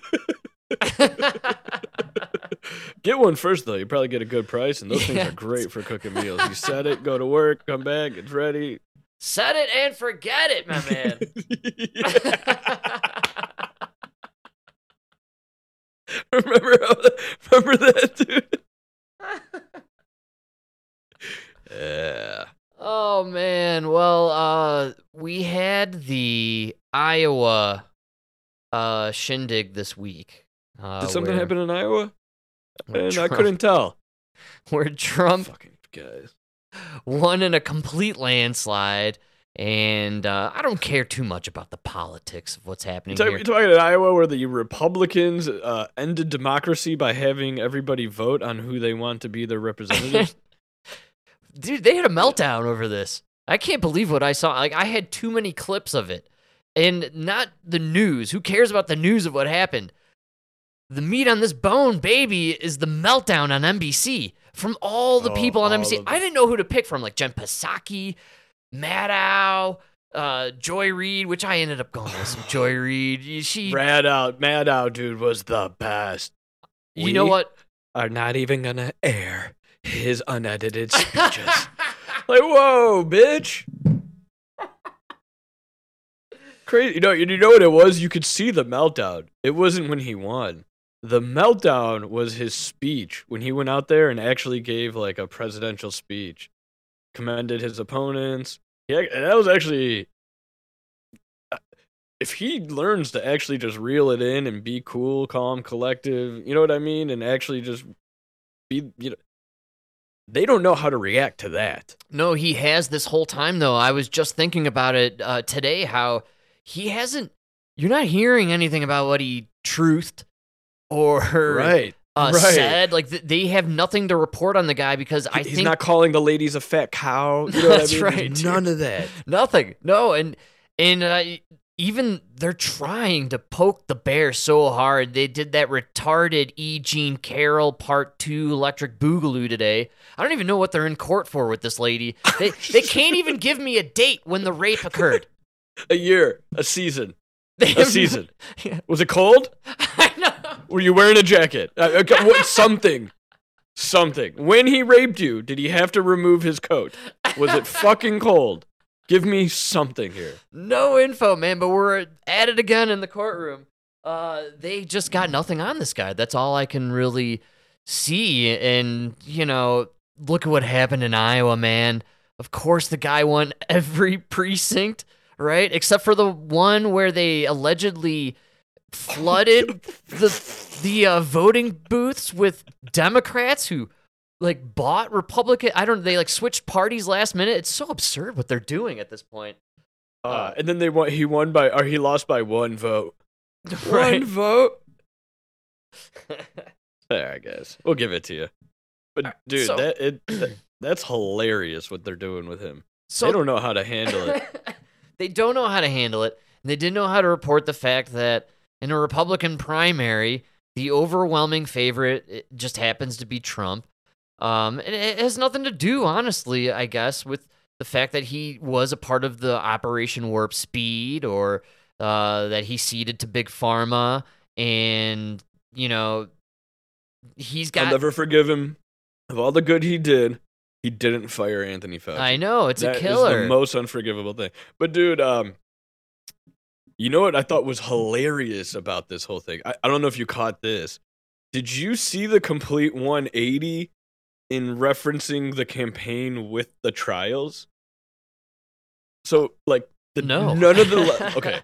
Get one first, though. You probably get a good price, and those yeah. things are great for cooking meals. You set it, go to work, come back, it's ready. Set it and forget it, my man. remember, how that, remember that, dude? yeah. Oh, man. Well, uh, we had the Iowa uh, shindig this week. Uh, Did something where, happen in Iowa? And Trump, I couldn't tell. Where Trump Fucking guys. won in a complete landslide. And uh, I don't care too much about the politics of what's happening you're here. You're talking about Iowa where the Republicans uh, ended democracy by having everybody vote on who they want to be their representative? Dude, they had a meltdown over this. I can't believe what I saw. Like, I had too many clips of it. And not the news. Who cares about the news of what happened? The meat on this bone, baby, is the meltdown on N B C. From all the oh, people on N B C. I didn't know who to pick from. Like, Jen Psaki, Maddow, uh, Joy Reid, which I ended up going with some Joy Reid. She... Maddow, Maddow, dude, was the best. You we know what? Are not even going to air his unedited speeches. Like, whoa, bitch. Crazy. You know, you know what it was? You could see the meltdown. It wasn't when he won. The meltdown was his speech when he went out there and actually gave like a presidential speech, commended his opponents. Yeah, that was actually. If he learns to actually just reel it in and be cool, calm, collective, you know what I mean, and actually just be, you know. They don't know how to react to that. No, he has this whole time, though. I was just thinking about it uh, today, how he hasn't... You're not hearing anything about what he truthed or right. Uh, right. said. Like, th- they have nothing to report on the guy because he, I he's think... He's not calling the ladies a fat cow. You know That's what I mean? Right. None of that. Nothing. No, and, and uh, even they're trying to poke the bear so hard. They did that retarded E. Jean Carroll Part two Electric Boogaloo today. I don't even know what they're in court for with this lady. They they can't even give me a date when the rape occurred. A year. A season. A season. Yeah. Was it cold? I know. Were you wearing a jacket? Uh, what, something. Something. When he raped you, did he have to remove his coat? Was it fucking cold? Give me something here. No info, man, but we're at it again in the courtroom. Uh, they just got nothing on this guy. That's all I can really see. And, you know, look at what happened in Iowa, man. Of course the guy won every precinct, right? Except for the one where they allegedly flooded the the uh, voting booths with Democrats who... like bought Republican. I don't. They like switched parties last minute. It's so absurd what they're doing at this point. Uh, uh, and then they won. He won by, or he lost by one vote. Right? One vote. There, I guess we'll give it to you. But right, dude, so, that it that, that's hilarious what they're doing with him. So they don't know how to handle it. They don't know how to handle it. And they didn't know how to report the fact that in a Republican primary, the overwhelming favorite it just happens to be Trump. Um, and it has nothing to do, honestly, I guess, with the fact that he was a part of the Operation Warp Speed or uh, that he ceded to Big Pharma. And, you know, he's got... I'll never forgive him. Of all the good he did, he didn't fire Anthony Fauci. I know, it's that a killer. That is the most unforgivable thing. But, dude, um, you know what I thought was hilarious about this whole thing? I, I don't know if you caught this. Did you see the complete one eighty in referencing the campaign with the trials? So, like, the, no. none of the... Le- okay.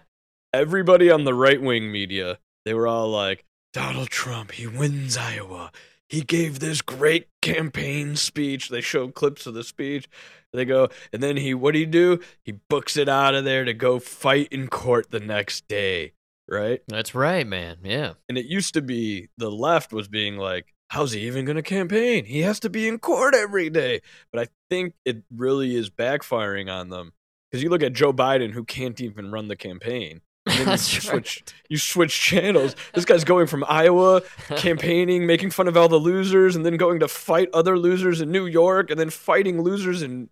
Everybody on the right-wing media, they were all like, Donald Trump, he wins Iowa. He gave this great campaign speech. They show clips of the speech. They go, and then he, what do you do? He books it out of there to go fight in court the next day, right? That's right, man, yeah. And it used to be the left was being like, how's he even going to campaign? He has to be in court every day. But I think it really is backfiring on them. Because you look at Joe Biden, who can't even run the campaign. And then you, switch, right. you switch channels. This guy's going from Iowa, campaigning, making fun of all the losers, and then going to fight other losers in New York, and then fighting losers in...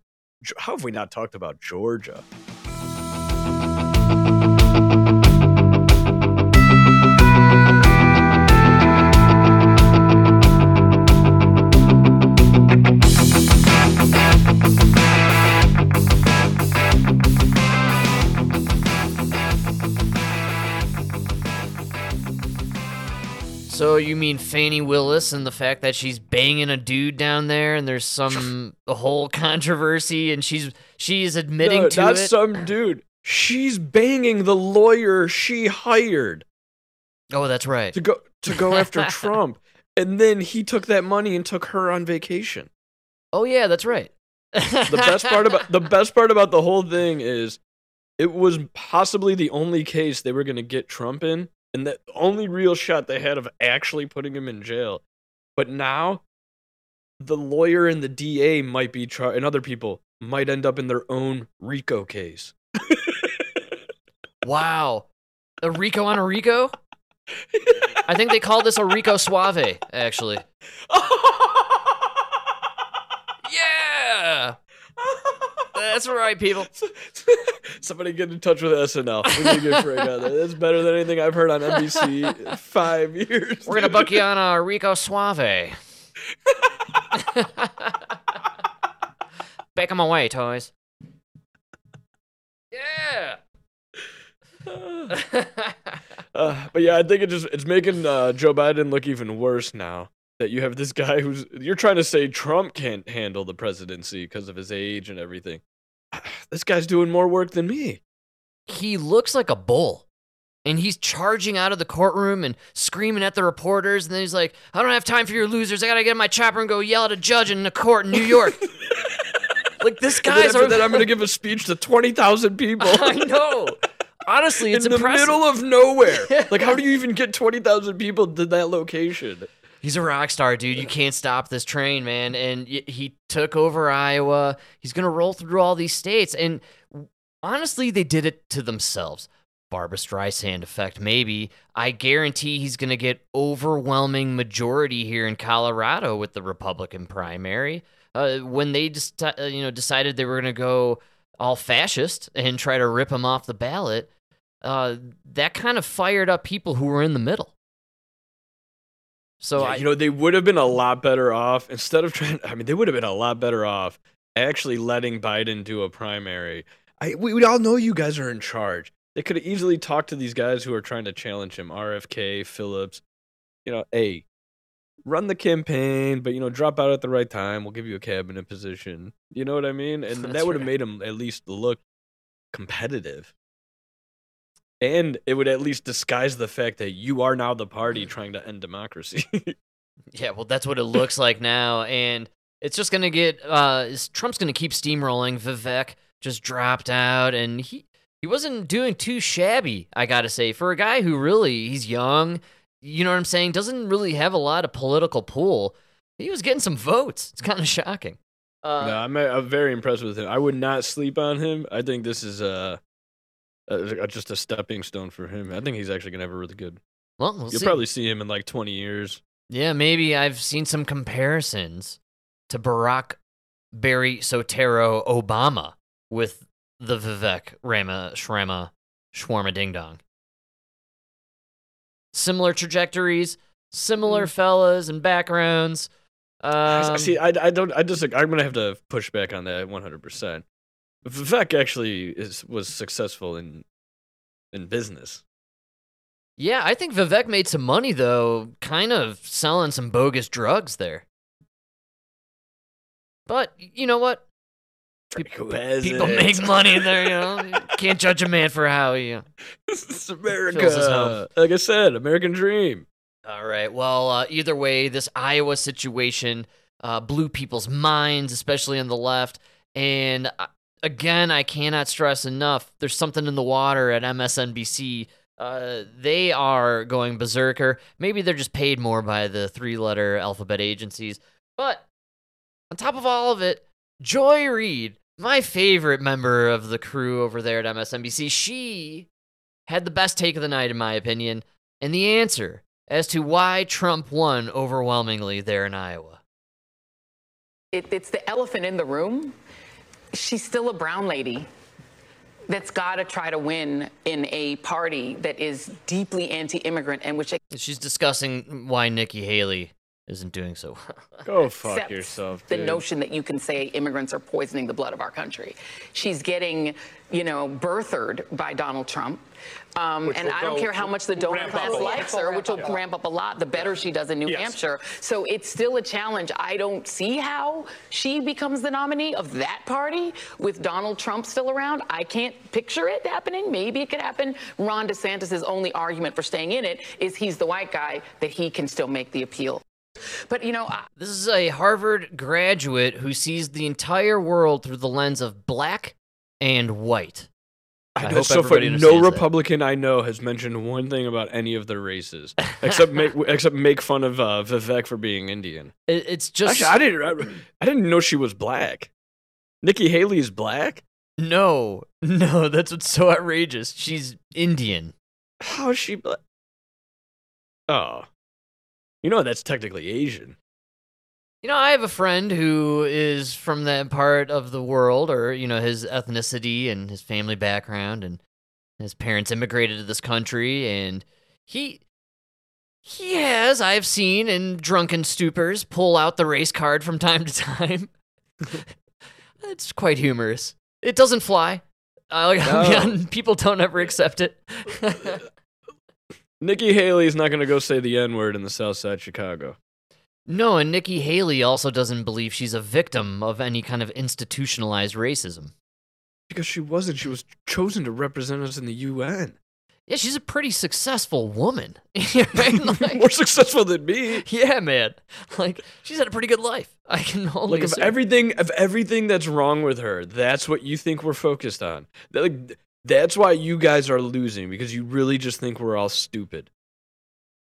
How have we not talked about Georgia? So you mean Fannie Willis and the fact that she's banging a dude down there and there's some whole controversy and she's she's admitting no, to not it? Not some dude. She's banging the lawyer she hired. Oh, that's right. To go to go after Trump. And then he took that money and took her on vacation. Oh yeah, that's right. The best part about the best part about the whole thing is it was possibly the only case they were going to get Trump in. And the only real shot they had of actually putting him in jail. But now, the lawyer and the D A might be charged, and other people might end up in their own RICO case. Wow. A RICO on a RICO? I think they call this a RICO Suave, actually. Yeah! That's right, people. Somebody get in touch with S N L. We need to get Frank on that. That's better than anything I've heard on N B C in five years. We're going to book you on a Rico Suave. Back them away, toys. Yeah. Uh, uh, but yeah, I think it just it's making uh, Joe Biden look even worse now. That you have this guy who's you're trying to say Trump can't handle the presidency because of his age and everything. This guy's doing more work than me. He looks like a bull, and he's charging out of the courtroom and screaming at the reporters. And then he's like, "I don't have time for your losers. I gotta get in my chopper and go yell at a judge in a court in New York." Like this guy's. After that, I'm gonna give a speech to twenty thousand people. I know. Honestly, it's in impressive. The middle of nowhere. Like, how do you even get twenty thousand people to that location? He's a rock star, dude. You can't stop this train, man. And he took over Iowa. He's going to roll through all these states. And honestly, they did it to themselves. Barbra Streisand effect, maybe. I guarantee he's going to get overwhelming majority here in Colorado with the Republican primary. Uh, when they just, uh, you know, decided they were going to go all fascist and try to rip him off the ballot, uh, that kind of fired up people who were in the middle. So yeah, I, you know, they would have been a lot better off instead of trying. I mean, they would have been a lot better off actually letting Biden do a primary. I we, we all know you guys are in charge. They could have easily talked to these guys who are trying to challenge him, R F K, Phillips. You know, hey, run the campaign, but you know, drop out at the right time. We'll give you a cabinet position. You know what I mean? And that would have right. made him at least look competitive. And it would at least disguise the fact that you are now the party trying to end democracy. Yeah, well, that's what it looks like now. And it's just going to get, uh, Trump's going to keep steamrolling. Vivek just dropped out, and he, he wasn't doing too shabby, I got to say. For a guy who really, he's young, you know what I'm saying, doesn't really have a lot of political pull, he was getting some votes. It's kind of shocking. Uh, no, I'm, I'm very impressed with him. I would not sleep on him. I think this is... Uh... Uh, just a stepping stone for him. I think he's actually going to have a really good... Well, we'll You'll see. probably see him in like twenty years. Yeah, maybe. I've seen some comparisons to Barack, Barry, Sotero, Obama with the Vivek Rama, Shrama, Shwarma Ding Dong. Similar trajectories, similar mm. fellas and backgrounds. Um, see, I, I don't... I just, I'm going to have to push back on that one hundred percent. Vivek actually is, was successful in in business. Yeah, I think Vivek made some money, though, kind of selling some bogus drugs there. But you know what? People, people make money in there, you know? You can't judge a man for how he... You know, this is America. Like I said, American dream. All right, well, uh, either way, this Iowa situation uh, blew people's minds, especially on the left, and... I, Again, I cannot stress enough, there's something in the water at M S N B C Uh, they are going berserker. Maybe they're just paid more by the three-letter alphabet agencies. But on top of all of it, Joy Reid, my favorite member of the crew over there at M S N B C, she had the best take of the night, in my opinion, and the answer as to why Trump won overwhelmingly there in Iowa. It, it's the elephant in the room. She's still a brown lady that's got to try to win in a party that is deeply anti-immigrant and which... She's discussing why Nikki Haley isn't doing so well. Go fuck Except yourself, dude. The notion that you can say immigrants are poisoning the blood of our country. She's getting, you know, birthered by Donald Trump. Um, and I don't care how much the donor class likes her, which will ramp up a lot, the better she does in New Hampshire. So it's still a challenge. I don't see how she becomes the nominee of that party with Donald Trump still around. I can't picture it happening. Maybe it could happen. Ron DeSantis' only argument for staying in it is he's the white guy, that he can still make the appeal. But, you know, I- this is a Harvard graduate who sees the entire world through the lens of black and white. I, I know so far, no Republican that. I know has mentioned one thing about any of their races, except make, except make fun of uh, Vivek for being Indian. It, it's just Actually, I didn't I, I didn't know she was black. Nikki Haley is black? No, no, that's what's so outrageous. She's Indian. How is she black? Oh, you know that's technically Asian. You know, I have a friend who is from that part of the world, or, you know, his ethnicity and his family background, and his parents immigrated to this country, and he, he has, I've seen in drunken stupors, pull out the race card from time to time. It's quite humorous. It doesn't fly. I'll, no. People don't ever accept it. Nikki Haley's not going to go say the N-word in the South Side Chicago. No, and Nikki Haley also doesn't believe she's a victim of any kind of institutionalized racism. Because she wasn't. She was chosen to represent us in the U N. Yeah, she's a pretty successful woman. Like, more successful than me. Yeah, man. Like, she's had a pretty good life. I can only Like, of everything, of everything that's wrong with her, that's what you think we're focused on. That, like, that's why you guys are losing, because you really just think we're all stupid.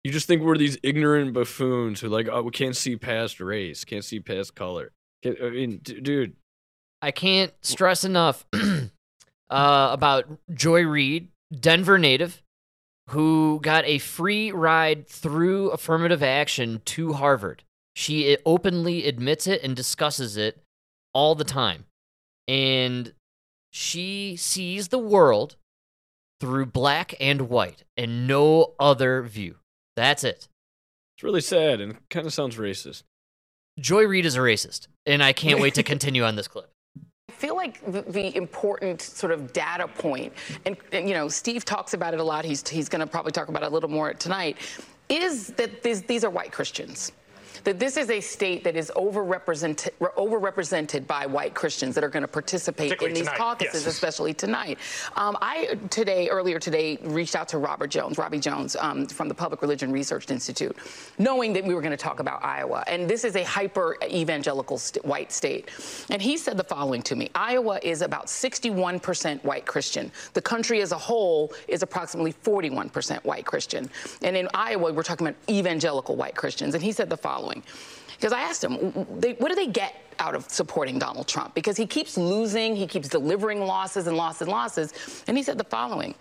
You just think we're these ignorant buffoons who, like, oh, we can't see past race, can't see past color. Can't, I mean, d- dude. I can't stress enough uh, about Joy Reid, Denver native, who got a free ride through affirmative action to Harvard. She openly admits it and discusses it all the time. And she sees the world through black and white and no other view. That's it. It's really sad and kind of sounds racist. Joy Reid is a racist, and I can't wait to continue on this clip. I feel like the, the important sort of data point, and, and, you know, Steve talks about it a lot. He's he's going to probably talk about it a little more tonight, is that these, these are white Christians. That this is a state that is overrepresented, overrepresented by white Christians that are going to participate in these tonight. caucuses, yes. especially tonight. Um, I today, earlier today, reached out to Robert Jones, Robbie Jones, um, from the Public Religion Research Institute, knowing that we were going to talk about Iowa. And this is a hyper-evangelical st- white state. And he said the following to me. Iowa is about sixty-one percent white Christian. The country as a whole is approximately forty-one percent white Christian. And in Iowa, we're talking about evangelical white Christians. And he said the following. Because I asked him, they, what do they get out of supporting Donald Trump? Because he keeps losing, he keeps delivering losses and losses and losses. And he said the following.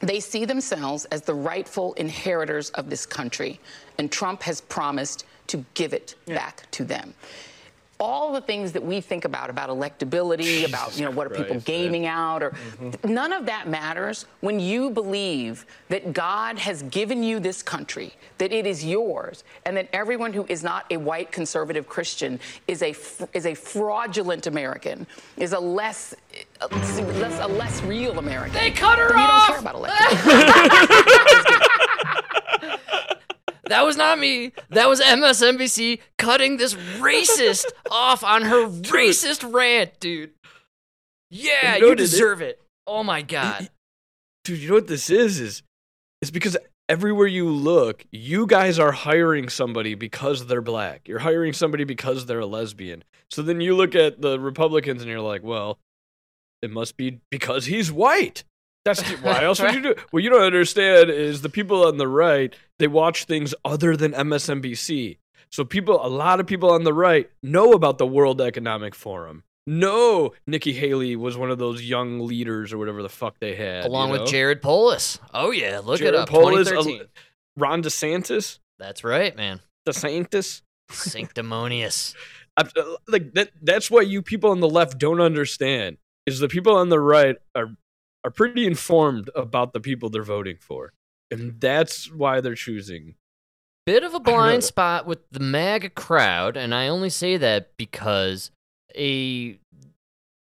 They see themselves as the rightful inheritors of this country, and Trump has promised to give it yeah. back to them. All the things that we think about, about electability, Jesus about, you know, what are Christ, people gaming man. out, or mm-hmm. none of that matters when you believe that God has given you this country, that it is yours, and that everyone who is not a white conservative Christian is a is a fraudulent American, is a less a less, a less real American. They cut her you off. You don't care about electability. That was not me. That was M S N B C cutting this racist off on her dude. racist rant, dude. Yeah, you, know you deserve it, it. Oh, my God. Dude, you know what this is? Is It's because everywhere you look, you guys are hiring somebody because they're black. You're hiring somebody because they're a lesbian. So then you look at the Republicans and you're like, well, it must be because he's white. That's why else would you do? What you don't understand is the people on the right, they watch things other than M S N B C. So people, a lot of people on the right know about the World Economic Forum. No, Nikki Haley was one of those young leaders or whatever the fuck they had. Along you know? with Jared Polis. Oh, yeah. Look Jared it up. Polis, twenty thirteen. Al- Ron DeSantis. That's right, man. DeSantis. Sanctimonious. I, like that. That's what you people on the left don't understand is the people on the right are are pretty informed about the people they're voting for. And that's why they're choosing. Bit of a blind spot with the MAGA crowd, and I only say that because a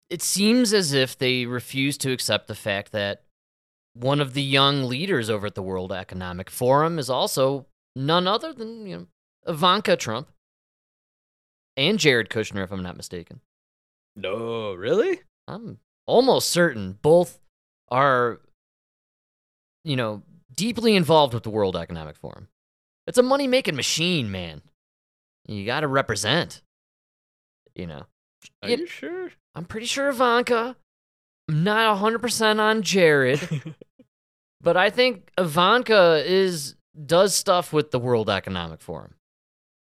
it seems as if they refuse to accept the fact that one of the young leaders over at the World Economic Forum is also none other than, you know, Ivanka Trump and Jared Kushner, if I'm not mistaken. No, really? I'm almost certain both are, you know, deeply involved with the World Economic Forum. It's a money-making machine, man. You got to represent, you know. Are it, you sure? I'm pretty sure Ivanka. I'm not one hundred percent on Jared. But I think Ivanka is does stuff with the World Economic Forum.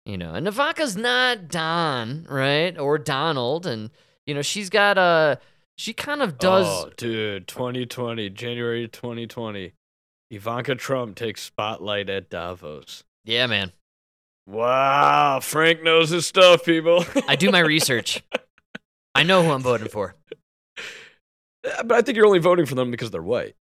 You know, and Ivanka's not Don, right? Or Donald. And, you know, she's got a... She kind of does... Oh, dude, twenty twenty, January twenty twenty. Ivanka Trump takes spotlight at Davos. Yeah, man. Wow, Frank knows his stuff, people. I do my research. I know who I'm voting for. But I think you're only voting for them because they're white.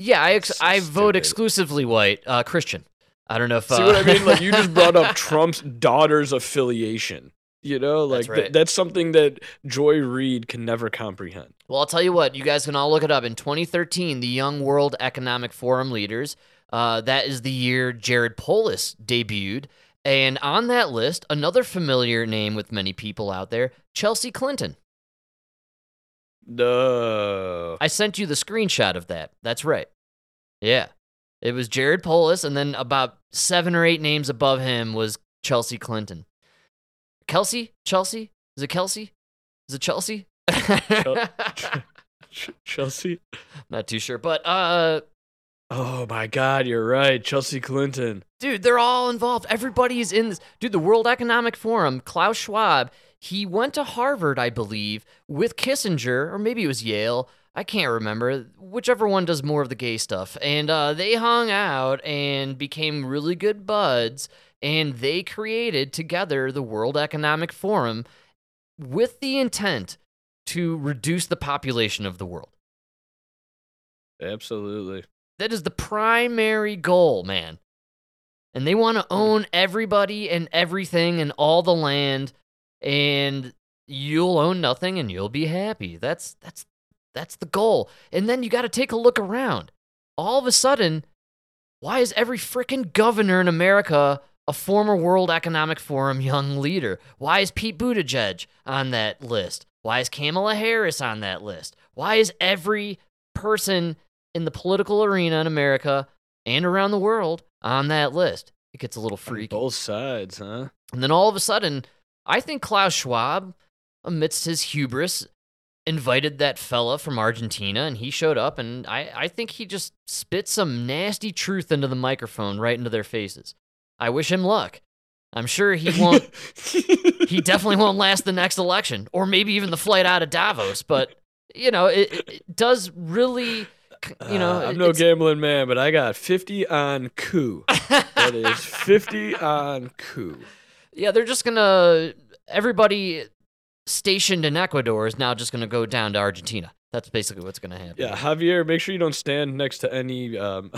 Yeah, I ex- so I vote exclusively white, uh, Christian. I don't know if... Uh... See what I mean? Like, you just brought up Trump's daughter's affiliation. You know, like that's, right. th- that's something that Joy Reid can never comprehend. Well, I'll tell you what, you guys can all look it up. In twenty thirteen, the Young World Economic Forum leaders, uh, that is the year Jared Polis debuted. And on that list, another familiar name with many people out there, Chelsea Clinton. No. I sent you the screenshot of that. That's right. Yeah. It was Jared Polis, and then about seven or eight names above him was Chelsea Clinton. Kelsey? Chelsea? Is it Kelsey? Is it Chelsea? Chelsea? Not too sure, but... uh. Oh, my God, you're right. Chelsea Clinton. Dude, they're all involved. Everybody's in this. Dude, the World Economic Forum, Klaus Schwab, he went to Harvard, I believe, with Kissinger, or maybe it was Yale. I can't remember. Whichever one does more of the gay stuff. And uh, they hung out and became really good buds. And they created together the World Economic Forum with the intent to reduce the population of the world. Absolutely. That is the primary goal, man. And they want to own everybody and everything and all the land, and you'll own nothing and you'll be happy. That's that's that's the goal. And then you got to take a look around. All of a sudden, why is every frickin' governor in America a former World Economic Forum young leader? Why is Pete Buttigieg on that list? Why is Kamala Harris on that list? Why is every person in the political arena in America and around the world on that list? It gets a little freaky. On both sides, huh? And then all of a sudden, I think Klaus Schwab, amidst his hubris, invited that fella from Argentina, and he showed up, and I, I think he just spit some nasty truth into the microphone right into their faces. I wish him luck. I'm sure he won't. He definitely won't last the next election, or maybe even the flight out of Davos. But you know, it, it does really. You know, uh, I'm no gambling man, but I got fifty on coup. That is fifty on coup. Yeah, they're just gonna. Everybody stationed in Ecuador is now just gonna go down to Argentina. That's basically what's gonna happen. Yeah, Javier, make sure you don't stand next to any um,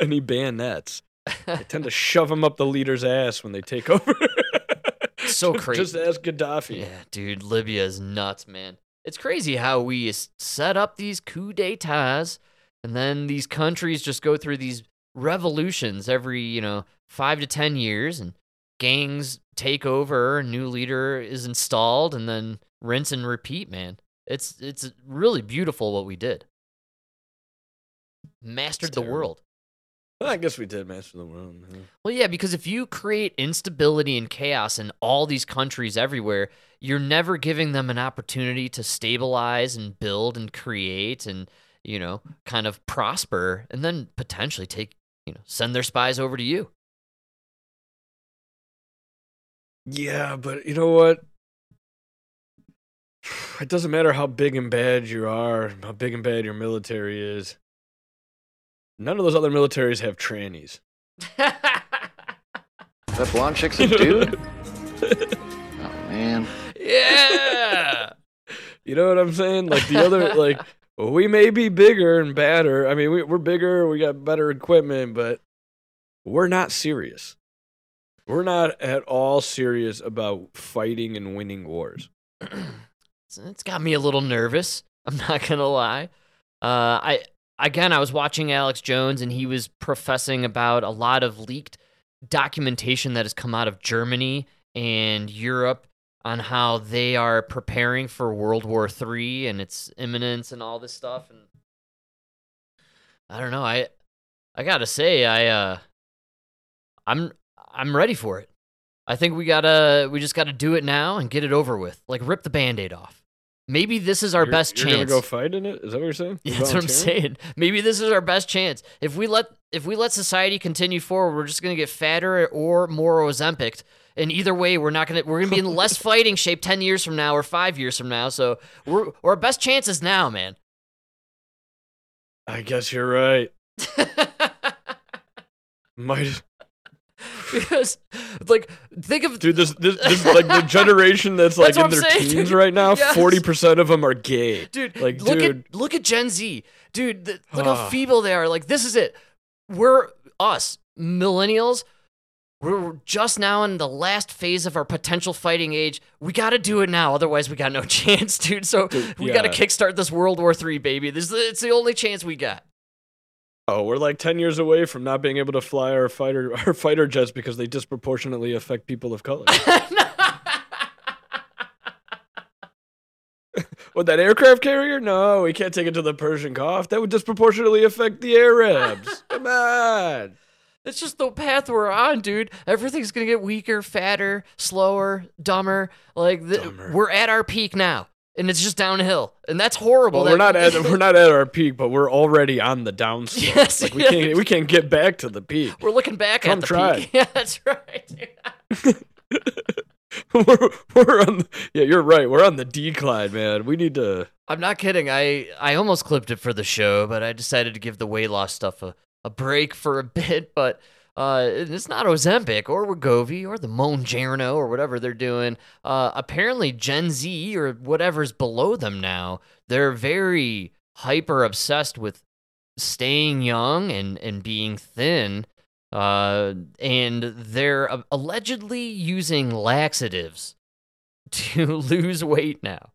any bayonets. They tend to shove them up the leader's ass when they take over. So crazy. Just ask Gaddafi. Yeah, dude, Libya is nuts, man. It's crazy how we set up these coup d'etats, and then these countries just go through these revolutions every, you know, five to ten years, and gangs take over, a new leader is installed, and then rinse and repeat, man. It's it's really beautiful what we did. Mastered it's the terrible. world. I guess we did master the world. Yeah. Well, yeah, because if you create instability and chaos in all these countries everywhere, you're never giving them an opportunity to stabilize and build and create and, you know, kind of prosper and then potentially take, you know, send their spies over to you. Yeah, but you know what? It doesn't matter how big and bad you are, how big and bad your military is. None of those other militaries have trannies. That blonde chick's a dude? Oh, man. Yeah! You know what I'm saying? Like, the other, like, we may be bigger and badder. I mean, we, we're bigger, we got better equipment, but we're not serious. We're not at all serious about fighting and winning wars. It's got me a little nervous. I'm not going to lie. Uh, I again, I was watching Alex Jones, and he was professing about a lot of leaked documentation that has come out of Germany and Europe on how they are preparing for World War Three and its imminence and all this stuff. And I don't know. I I gotta say, I uh, I'm I'm ready for it. I think we gotta we just gotta do it now and get it over with. Like, rip the Band-Aid off. Maybe this is our you're, best you're chance. You're gonna go fight in it? Is that what you're saying? Yeah, that's what I'm saying. Maybe this is our best chance. If we let if we let society continue forward, we're just gonna get fatter or more Ozempic. And either way, we're not gonna we're gonna be in less fighting shape ten years from now or five years from now. So we're our best chance is now, man. I guess you're right. Might. Because, like, think of dude, this this, this like the generation that's like that's in their saying, teens dude. Right now. Forty yes. percent of them are gay, dude. Like, look dude. at look at Gen Z, dude. The, look how feeble they are. Like, this is it. We're us millennials. We're just now in the last phase of our potential fighting age. We got to do it now, otherwise we got no chance, dude. So dude, we yeah. got to kickstart this World War Three, baby. This it's the only chance we got. Oh, we're like ten years away from not being able to fly our fighter our fighter jets because they disproportionately affect people of color. What, that aircraft carrier? No, we can't take it to the Persian Gulf. That would disproportionately affect the Arabs. Come on. It's just the path we're on, dude. Everything's going to get weaker, fatter, slower, dumber. Like th- dumber. We're at our peak now. And it's just downhill, and that's horrible. Well, that- we're not at we're not at our peak, but we're already on the downslope. Yes, like we yes. can't we can't get back to the peak. We're looking back Come at the try. peak. Yeah, that's right. we're we're on. The, yeah, you're right. We're on the decline, man. We need to. I'm not kidding. I I almost clipped it for the show, but I decided to give the weight loss stuff a, a break for a bit. But uh, it's not Ozempic or Wegovy or the Mongerno or whatever they're doing. Uh, apparently Gen Z or whatever's below them now, they're very hyper obsessed with staying young and, and being thin. Uh, and they're uh, allegedly using laxatives to lose weight now.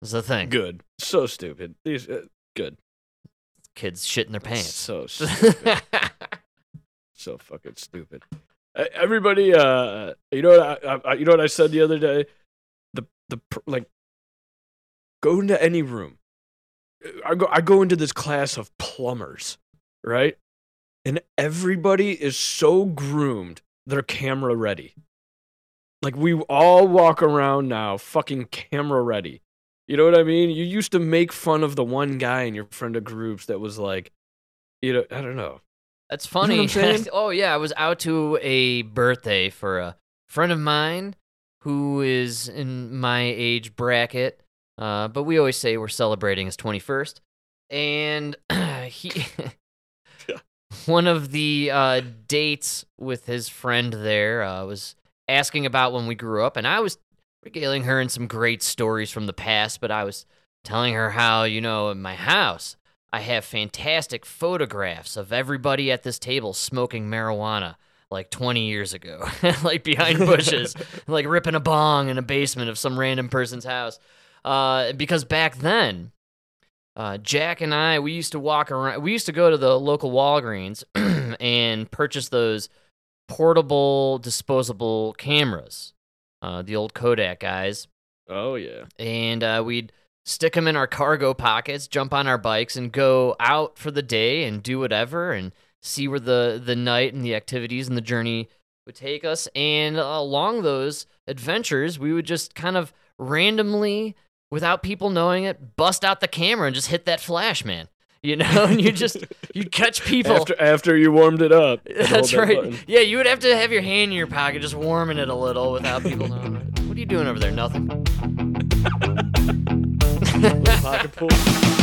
That's the thing. Good. So stupid. These uh, good. Kids shit in their pants. So stupid. So fucking stupid. Everybody, uh, you know what I, I, you know what I said the other day? The the like, go into any room. I go I go into this class of plumbers, right? And everybody is so groomed, they're camera ready. Like, we all walk around now, fucking camera ready. You know what I mean? You used to make fun of the one guy in your friend of groups that was like, you know, I don't know. That's funny. You know oh, yeah. I was out to a birthday for a friend of mine who is in my age bracket. Uh, but we always say we're celebrating his twenty-first. And uh, he, one of the uh, dates with his friend there uh, was asking about when we grew up. And I was regaling her in some great stories from the past. But I was telling her how, you know, in my house, I have fantastic photographs of everybody at this table smoking marijuana like twenty years ago, like behind bushes, like ripping a bong in a basement of some random person's house. Uh, because back then, uh, Jack and I, we used to walk around, we used to go to the local Walgreens and purchase those portable, disposable cameras, uh, the old Kodak guys. Oh, yeah. And uh, we'd stick them in our cargo pockets, jump on our bikes, and go out for the day and do whatever and see where the, the night and the activities and the journey would take us. And along those adventures, we would just kind of randomly without people knowing it, bust out the camera and just hit that flash, man. You know, and you just, you'd catch people. After, after you warmed it up. That's right. That yeah, you would have to have your hand in your pocket just warming it a little without people knowing it. What are you doing over there? Nothing. Pocket pool.